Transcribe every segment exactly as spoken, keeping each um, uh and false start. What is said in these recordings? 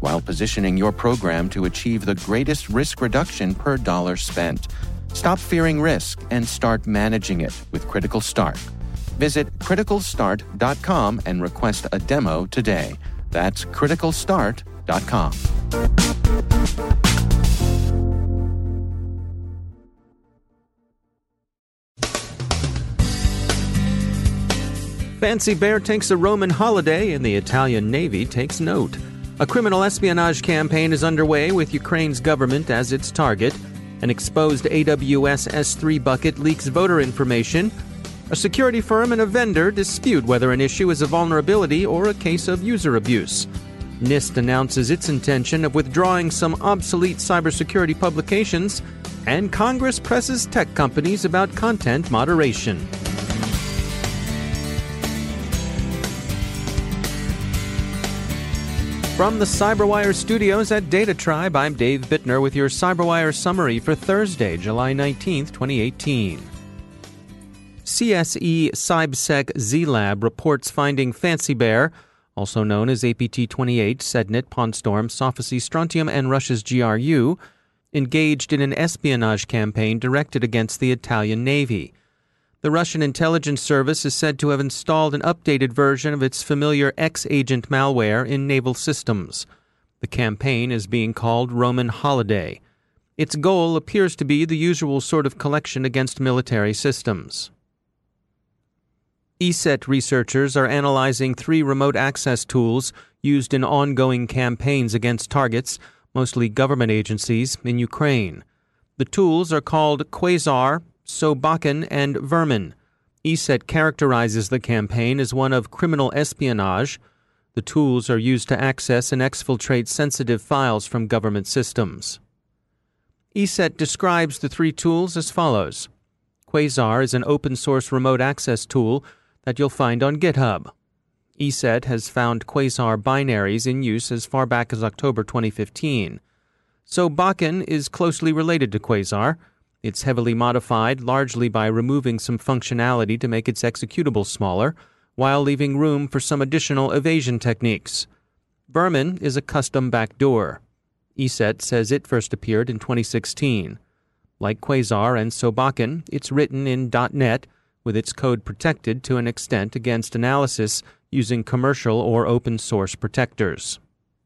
while positioning your program to achieve the greatest risk reduction per dollar spent. Stop fearing risk and start managing it with Critical Start. Visit critical start dot com and request a demo today. That's critical start dot com. Fancy Bear takes a Roman holiday and the Italian Navy takes note. A criminal espionage campaign is underway with Ukraine's government as its target. An exposed A W S S three bucket leaks voter information. A security firm and a vendor dispute whether an issue is a vulnerability or a case of user abuse. NIST announces its intention of withdrawing some obsolete cybersecurity publications, and Congress presses tech companies about content moderation. From the CyberWire studios at Data Tribe, I'm Dave Bittner with your CyberWire summary for Thursday, July nineteenth, twenty eighteen. C S E CybSec Z-Lab reports finding Fancy Bear, also known as A P T twenty-eight, Sednit, Pondstorm, Sophosy, Strontium, and Russia's G R U, engaged in an espionage campaign directed against the Italian Navy. The Russian intelligence service is said to have installed an updated version of its familiar X-Agent malware in naval systems. The campaign is being called Roman Holiday. Its goal appears to be the usual sort of collection against military systems. ESET researchers are analyzing three remote access tools used in ongoing campaigns against targets, mostly government agencies, in Ukraine. The tools are called Quasar, Sobaken, and Vermin. ESET characterizes the campaign as one of criminal espionage. The tools are used to access and exfiltrate sensitive files from government systems. ESET describes the three tools as follows. Quasar is an open-source remote access tool that you'll find on GitHub. ESET has found Quasar binaries in use as far back as October twenty fifteen. Sobaken is closely related to Quasar. It's heavily modified, largely by removing some functionality to make its executable smaller, while leaving room for some additional evasion techniques. Vermin is a custom backdoor. ESET says it first appeared in twenty sixteen. Like Quasar and Sobaken, it's written in dot net, with its code protected to an extent against analysis using commercial or open-source protectors.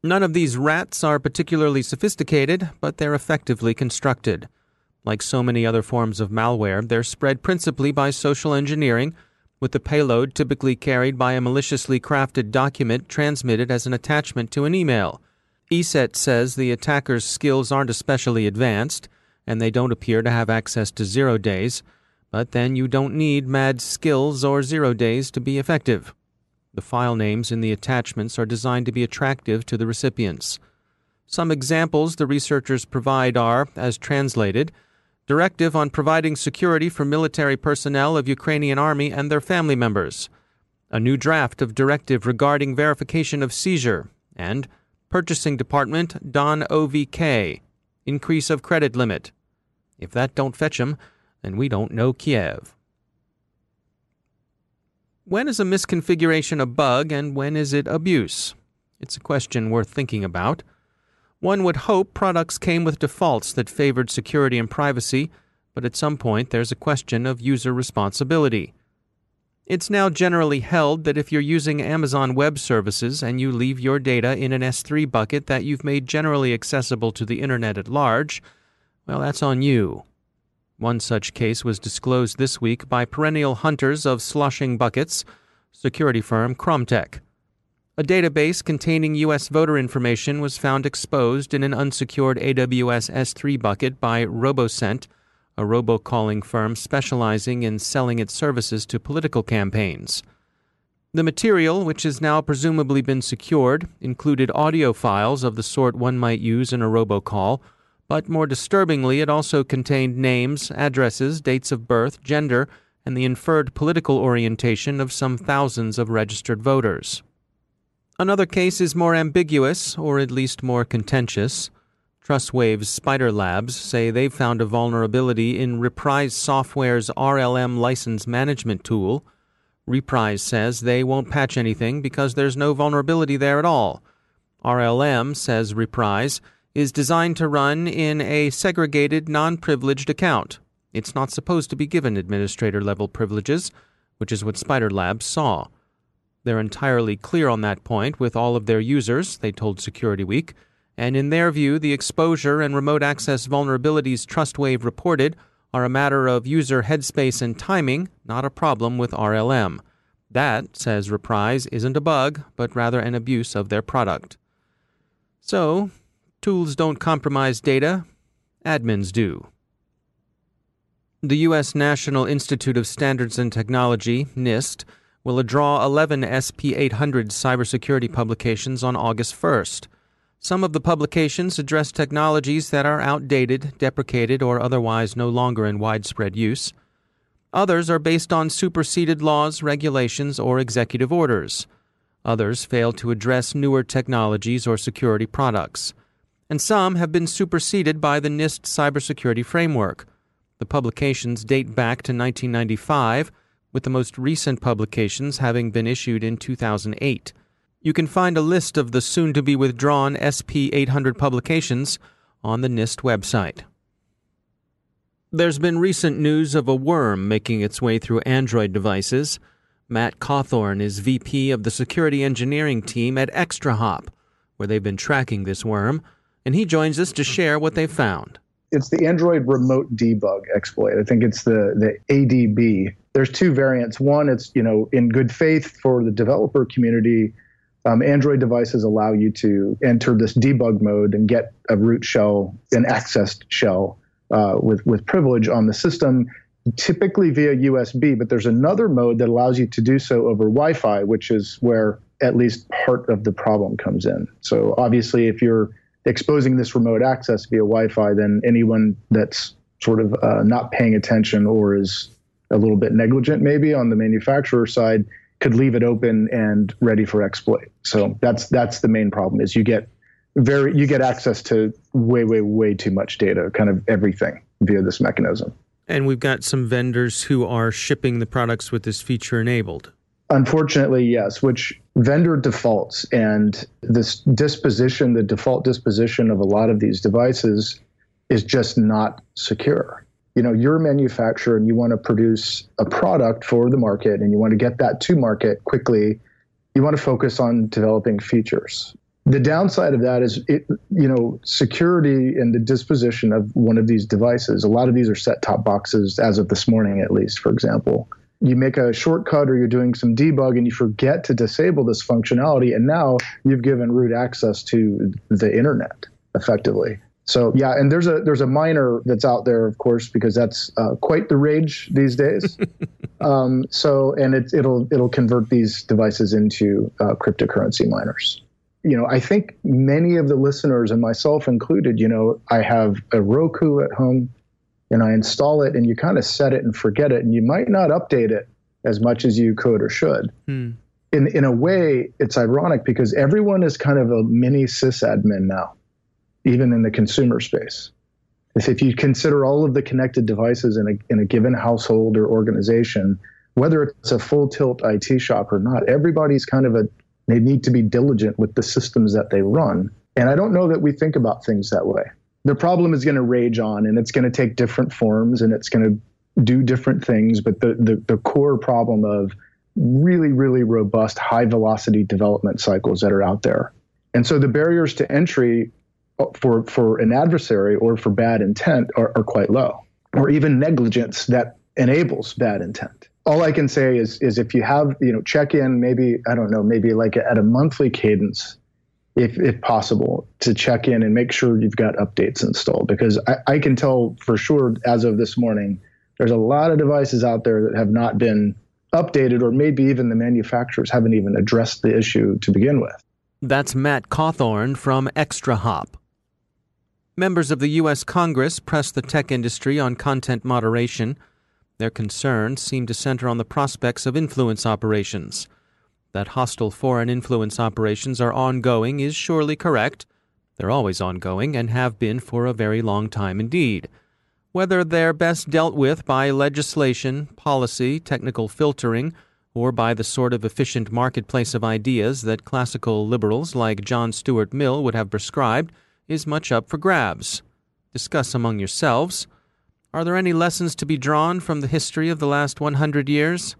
None of these rats are particularly sophisticated, but they're effectively constructed. Like so many other forms of malware, they're spread principally by social engineering, with the payload typically carried by a maliciously crafted document transmitted as an attachment to an email. ESET says the attacker's skills aren't especially advanced, and they don't appear to have access to zero days, but then you don't need mad skills or zero days to be effective. The file names in the attachments are designed to be attractive to the recipients. Some examples the researchers provide are, as translated, Directive on Providing Security for Military Personnel of Ukrainian Army and Their Family Members, a new draft of Directive Regarding Verification of Seizure, and Purchasing Department Don O V K, Increase of Credit Limit. If that don't fetch 'em, then we don't know Kiev. When is a misconfiguration a bug and when is it abuse? It's a question worth thinking about. One would hope products came with defaults that favored security and privacy, but at some point there's a question of user responsibility. It's now generally held that if you're using Amazon Web Services and you leave your data in an S three bucket that you've made generally accessible to the Internet at large, well, that's on you. One such case was disclosed this week by perennial hunters of sloshing buckets, security firm Kromtech. A database containing U S voter information was found exposed in an unsecured A W S S three bucket by Robocent, a robocalling firm specializing in selling its services to political campaigns. The material, which has now presumably been secured, included audio files of the sort one might use in a robocall, but more disturbingly, it also contained names, addresses, dates of birth, gender, and the inferred political orientation of some thousands of registered voters. Another case is more ambiguous, or at least more contentious. Trustwave's Spider Labs say they've found a vulnerability in Reprise Software's R L M license management tool. Reprise says they won't patch anything because there's no vulnerability there at all. R L M, says Reprise, is designed to run in a segregated, non-privileged account. It's not supposed to be given administrator-level privileges, which is what Spider Labs saw. They're entirely clear on that point with all of their users, they told Security Week, and in their view, the exposure and remote access vulnerabilities TrustWave reported are a matter of user headspace and timing, not a problem with R L M. That, says Reprise, isn't a bug, but rather an abuse of their product. So, tools don't compromise data, admins do. The U S National Institute of Standards and Technology, NIST, will draw eleven S P eight hundred cybersecurity publications on August first. Some of the publications address technologies that are outdated, deprecated, or otherwise no longer in widespread use. Others are based on superseded laws, regulations, or executive orders. Others fail to address newer technologies or security products. And some have been superseded by the NIST cybersecurity framework. The publications date back to nineteen ninety-five, with the most recent publications having been issued in two thousand eight. You can find a list of the soon-to-be-withdrawn S P eight hundred publications on the NIST website. There's been recent news of a worm making its way through Android devices. Matt Cawthorn is V P of the security engineering team at ExtraHop, where they've been tracking this worm, and he joins us to share what they found. It's the Android remote debug exploit. I think it's the, the A D B. There's two variants. One, it's, you know, in good faith for the developer community, um, Android devices allow you to enter this debug mode and get a root shell, an accessed shell uh, with, with privilege on the system, typically via U S B. But there's another mode that allows you to do so over Wi-Fi, which is where at least part of the problem comes in. So obviously, if you're exposing this remote access via Wi-Fi, then anyone that's sort of uh, not paying attention or is a little bit negligent maybe on the manufacturer side could leave it open and ready for exploit. So that's that's the main problem is you get very you get access to way, way, way too much data, kind of everything via this mechanism. And we've got some vendors who are shipping the products with this feature enabled. Unfortunately, yes, which vendor defaults and this disposition, the default disposition of a lot of these devices is just not secure. You know, you're a manufacturer and you want to produce a product for the market and you want to get that to market quickly. You want to focus on developing features. The downside of that is, it, you know, security and the disposition of one of these devices. A lot of these are set-top boxes as of this morning, at least, for example. You make a shortcut or you're doing some debug and you forget to disable this functionality. And now you've given root access to the Internet effectively. So, yeah, and there's a there's a miner that's out there, of course, because that's uh, quite the rage these days. um, so and it, it'll it'll convert these devices into uh, cryptocurrency miners. You know, I think many of the listeners and myself included, you know, I have a Roku at home and I install it and you kind of set it and forget it. And you might not update it as much as you could or should. Hmm. In, in a way, it's ironic because everyone is kind of a mini sysadmin now. Even in the consumer space. If, if you consider all of the connected devices in a, in a given household or organization, whether it's a full tilt I T shop or not, everybody's kind of a, they need to be diligent with the systems that they run. And I don't know that we think about things that way. The problem is going to rage on and it's going to take different forms and it's going to do different things. But the, the, the core problem of really, really robust, high-velocity development cycles that are out there. And so the barriers to entry for for an adversary or for bad intent are, are quite low, or even negligence that enables bad intent. All I can say is is if you have, you know, check in, maybe, I don't know, maybe like at a monthly cadence, if if possible, to check in and make sure you've got updates installed. Because I, I can tell for sure as of this morning, there's a lot of devices out there that have not been updated, or maybe even the manufacturers haven't even addressed the issue to begin with. That's Matt Cawthorn from ExtraHop. Members of the U S Congress press the tech industry on content moderation. Their concerns seem to center on the prospects of influence operations. That hostile foreign influence operations are ongoing is surely correct. They're always ongoing and have been for a very long time indeed. Whether they're best dealt with by legislation, policy, technical filtering, or by the sort of efficient marketplace of ideas that classical liberals like John Stuart Mill would have prescribed is much up for grabs. Discuss among yourselves. Are there any lessons to be drawn from the history of the last one hundred years?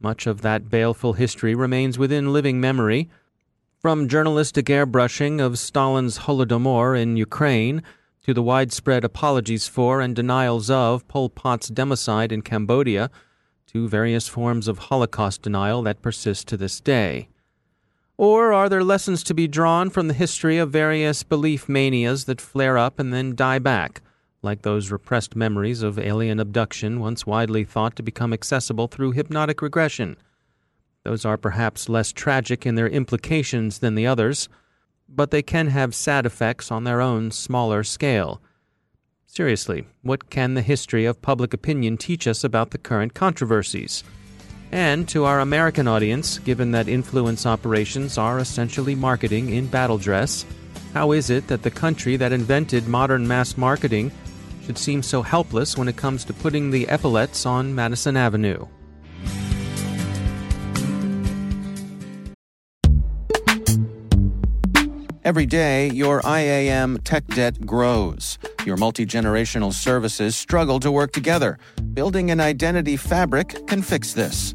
Much of that baleful history remains within living memory, from journalistic airbrushing of Stalin's Holodomor in Ukraine to the widespread apologies for and denials of Pol Pot's democide in Cambodia, to various forms of Holocaust denial that persist to this day. Or are there lessons to be drawn from the history of various belief manias that flare up and then die back, like those repressed memories of alien abduction once widely thought to become accessible through hypnotic regression? Those are perhaps less tragic in their implications than the others, but they can have sad effects on their own smaller scale. Seriously, what can the history of public opinion teach us about the current controversies? And to our American audience, given that influence operations are essentially marketing in battle dress, how is it that the country that invented modern mass marketing should seem so helpless when it comes to putting the epaulets on Madison Avenue? Every day, your I A M tech debt grows. Your multi-generational services struggle to work together. Building an identity fabric can fix this.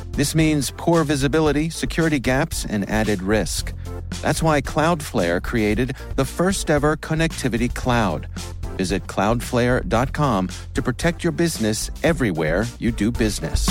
This means poor visibility, security gaps, and added risk. That's why Cloudflare created the first-ever connectivity cloud. Visit cloudflare dot com to protect your business everywhere you do business.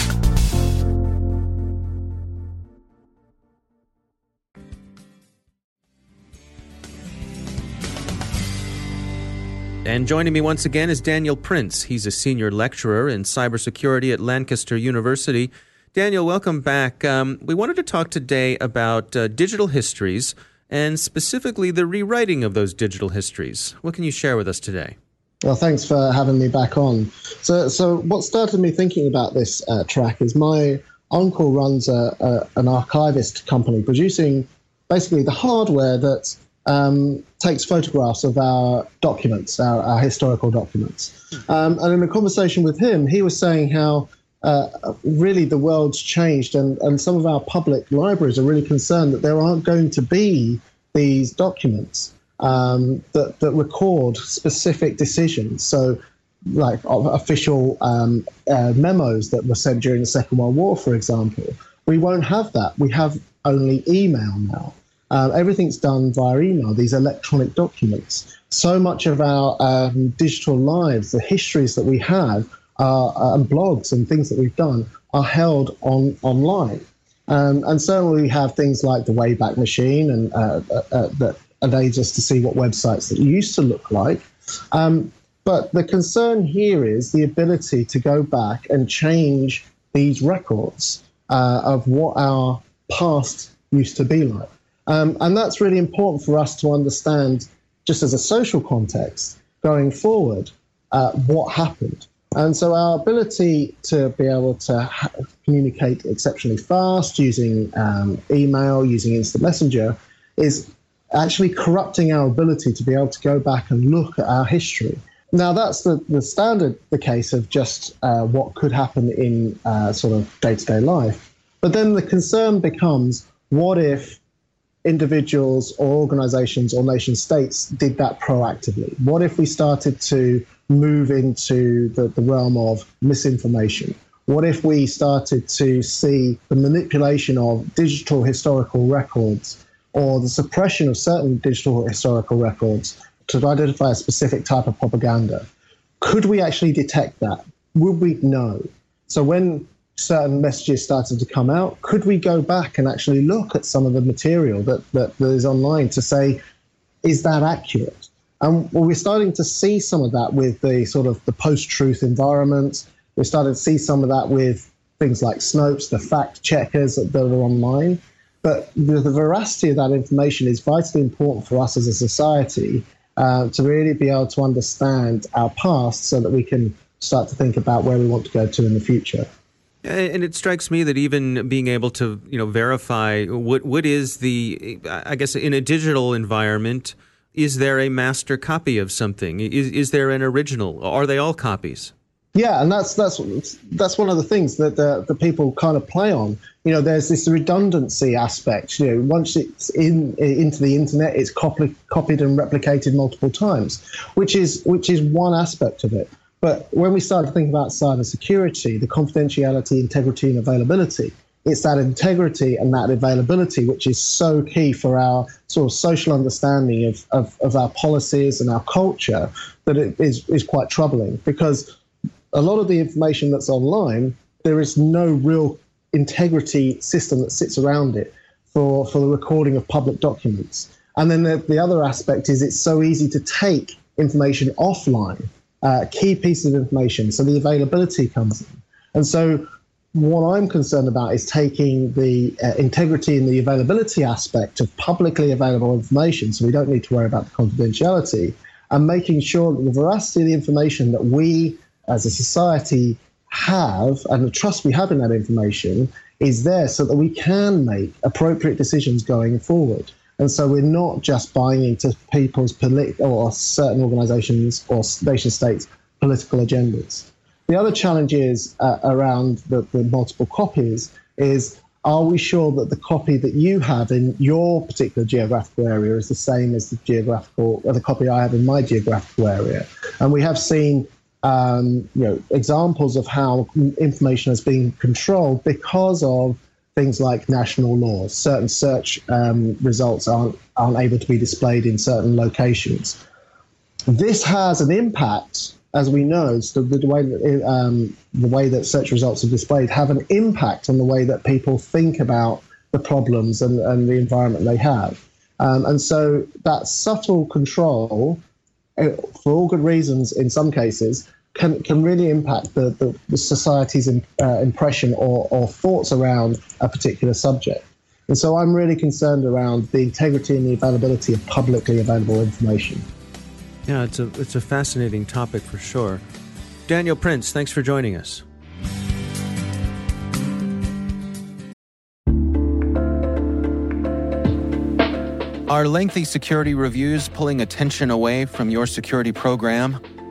And joining me once again is Daniel Prince. He's a senior lecturer in cybersecurity at Lancaster University. Daniel, welcome back. Um, we wanted to talk today about uh, digital histories, and specifically the rewriting of those digital histories. What can you share with us today? Well, thanks for having me back on. So, so what started me thinking about this uh, track is my uncle runs a, a, an archivist company producing basically the hardware that um, takes photographs of our documents, our, our historical documents. Um, and in a conversation with him, he was saying how Uh, really the world's changed, and, and some of our public libraries are really concerned that there aren't going to be these documents. um, that, that record specific decisions. So like official um, uh, memos that were sent during the Second World War, for example. We won't have that. We have only email now. Uh, everything's done via email, these electronic documents. So much of our um, digital lives, the histories that we have, uh, and blogs and things that we've done are held on online. Um, and certainly we have things like the Wayback Machine and uh, uh, uh, that allows us to see what websites that used to look like. Um, but the concern here is the ability to go back and change these records uh, of what our past used to be like. Um, and that's really important for us to understand, just as a social context, going forward, uh, what happened. And so our ability to be able to ha communicate exceptionally fast using um, email, using instant messenger, is actually corrupting our ability to be able to go back and look at our history. Now, that's the, the standard the case of just uh, what could happen in uh, sort of day-to-day life. But then the concern becomes, what if individuals or organizations or nation states did that proactively? What if we started to move into the, the realm of misinformation? What if we started to see the manipulation of digital historical records or the suppression of certain digital historical records to identify a specific type of propaganda? Could we actually detect that? Would we know? So when certain messages started to come out, could we go back and actually look at some of the material that, that, that is online to say, is that accurate? And well, we're starting to see some of that with the sort of the post-truth environment. We're starting to see some of that with things like Snopes, the fact checkers that, that are online. But the, the veracity of that information is vitally important for us as a society uh, to really be able to understand our past so that we can start to think about where we want to go to in the future. And it strikes me that even being able to, you know, verify what what is the, I guess, in a digital environment, is there a master copy of something? Is is there an original? Are they all copies? Yeah, and that's that's that's one of the things that the, the people kind of play on. You know, there's this redundancy aspect. You know, once it's in into the internet, it's copied copied and replicated multiple times, which is which is one aspect of it. But when we start to think about cybersecurity, the confidentiality, integrity, and availability, it's that integrity and that availability which is so key for our sort of social understanding of, of, of our policies and our culture that it is, is quite troubling, because a lot of the information that's online, there is no real integrity system that sits around it for, for the recording of public documents. And then the, the other aspect is it's so easy to take information offline. Uh, key pieces of information, so the availability comes in. And so what I'm concerned about is taking the uh, integrity and the availability aspect of publicly available information, so we don't need to worry about the confidentiality, and making sure that the veracity of the information that we as a society have and the trust we have in that information is there so that we can make appropriate decisions going forward. And so we're not just buying into people's political or certain organizations or nation states' political agendas. The other challenge is uh, around the, the multiple copies is, are we sure that the copy that you have in your particular geographical area is the same as the geographical or the copy I have in my geographical area? And we have seen um, you know, examples of how information has been controlled because of things like national laws. Certain search um, results aren't, aren't able to be displayed in certain locations. This has an impact, as we know, so the, the, way that it, um, the way that search results are displayed have an impact on the way that people think about the problems and, and the environment they have. Um, and so that subtle control, for all good reasons in some cases, Can, can really impact the, the, the society's in, uh, impression or, or thoughts around a particular subject. And so I'm really concerned around the integrity and the availability of publicly available information. Yeah, it's a, it's a fascinating topic for sure. Daniel Prince, thanks for joining us. Are lengthy security reviews pulling attention away from your security program?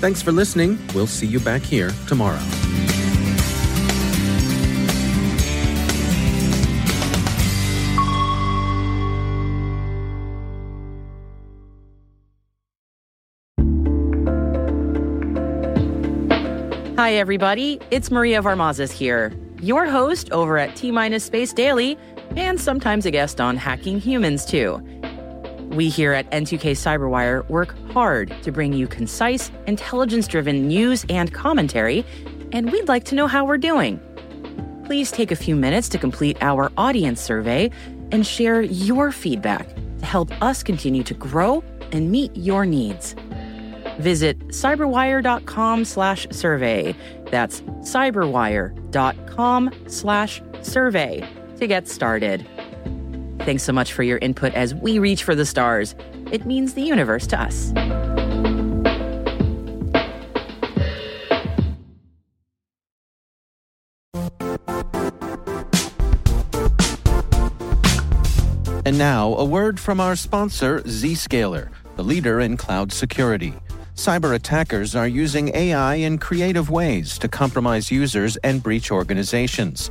Thanks for listening. We'll see you back here tomorrow. Hi, everybody. It's Maria Varmazas here, your host over at T-Minus Space Daily, and sometimes a guest on Hacking Humans, too. We here at N two K CyberWire work hard to bring you concise, intelligence-driven news and commentary, and we'd like to know how we're doing. Please take a few minutes to complete our audience survey and share your feedback to help us continue to grow and meet your needs. Visit cyberwire dot com slash survey. That's cyberwire dot com slash survey to get started. Thanks so much for your input as we reach for the stars. It means the universe to us. And now, a word from our sponsor, Zscaler, the leader in cloud security. Cyber attackers are using A I in creative ways to compromise users and breach organizations.